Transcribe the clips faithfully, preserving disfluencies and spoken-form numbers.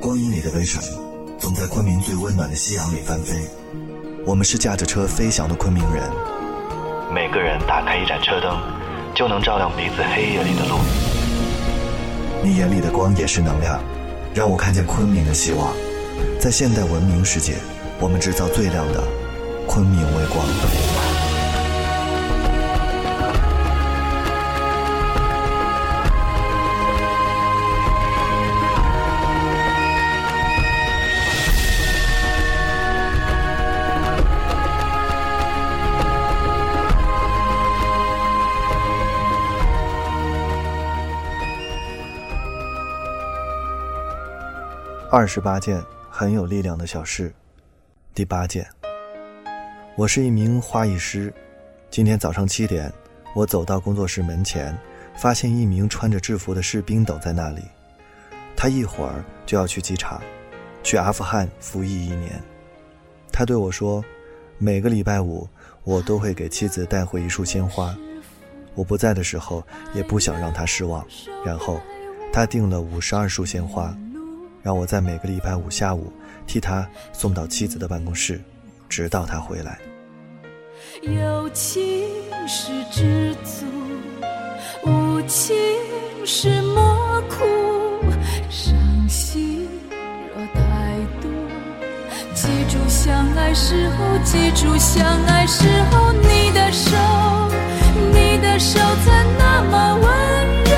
光阴里的微水，总在昆明最温暖的夕阳里翻飞。我们是驾着车飞翔的昆明人，每个人打开一盏车灯，就能照亮彼此黑夜里的路。你眼里的光也是能量，让我看见昆明的希望。在现代文明世界，我们制造最亮的昆明微光。二十八件很有力量的小事，第八件。我是一名花艺师，今天早上七点，我走到工作室门前，发现一名穿着制服的士兵等在那里。他一会儿就要去机场，去阿富汗服役一年。他对我说，每个礼拜五我都会给妻子带回一束鲜花，我不在的时候也不想让他失望。然后他订了五十二束鲜花，让我在每个礼拜五下午替他送到妻子的办公室，直到他回来。有情是知足，无情是莫苦，伤心若太多，记住相爱时候，记住相爱时候，你的手，你的手曾那么温柔。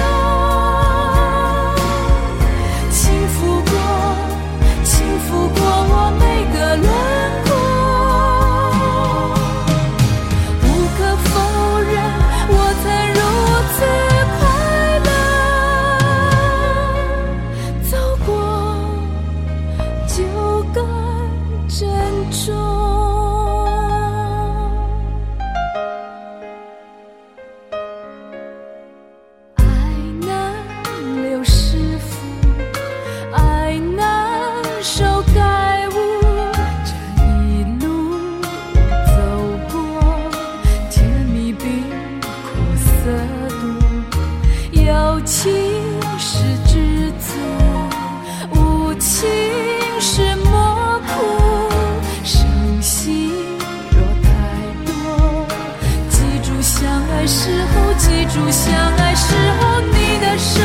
记住相爱时候，你的手，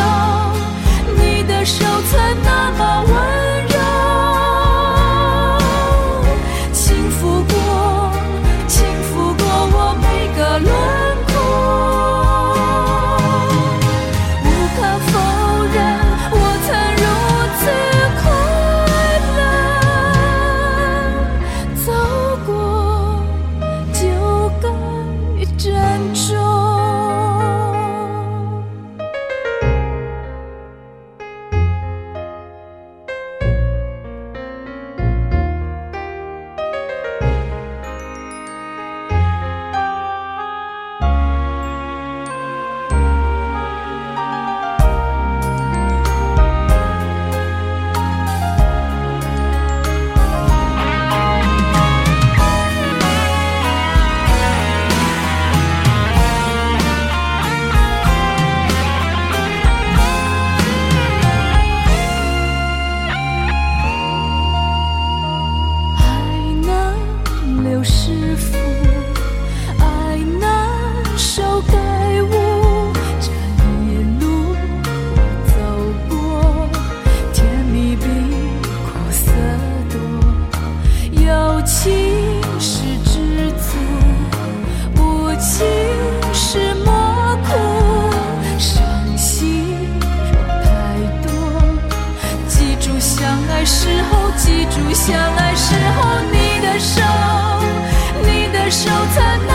你的手曾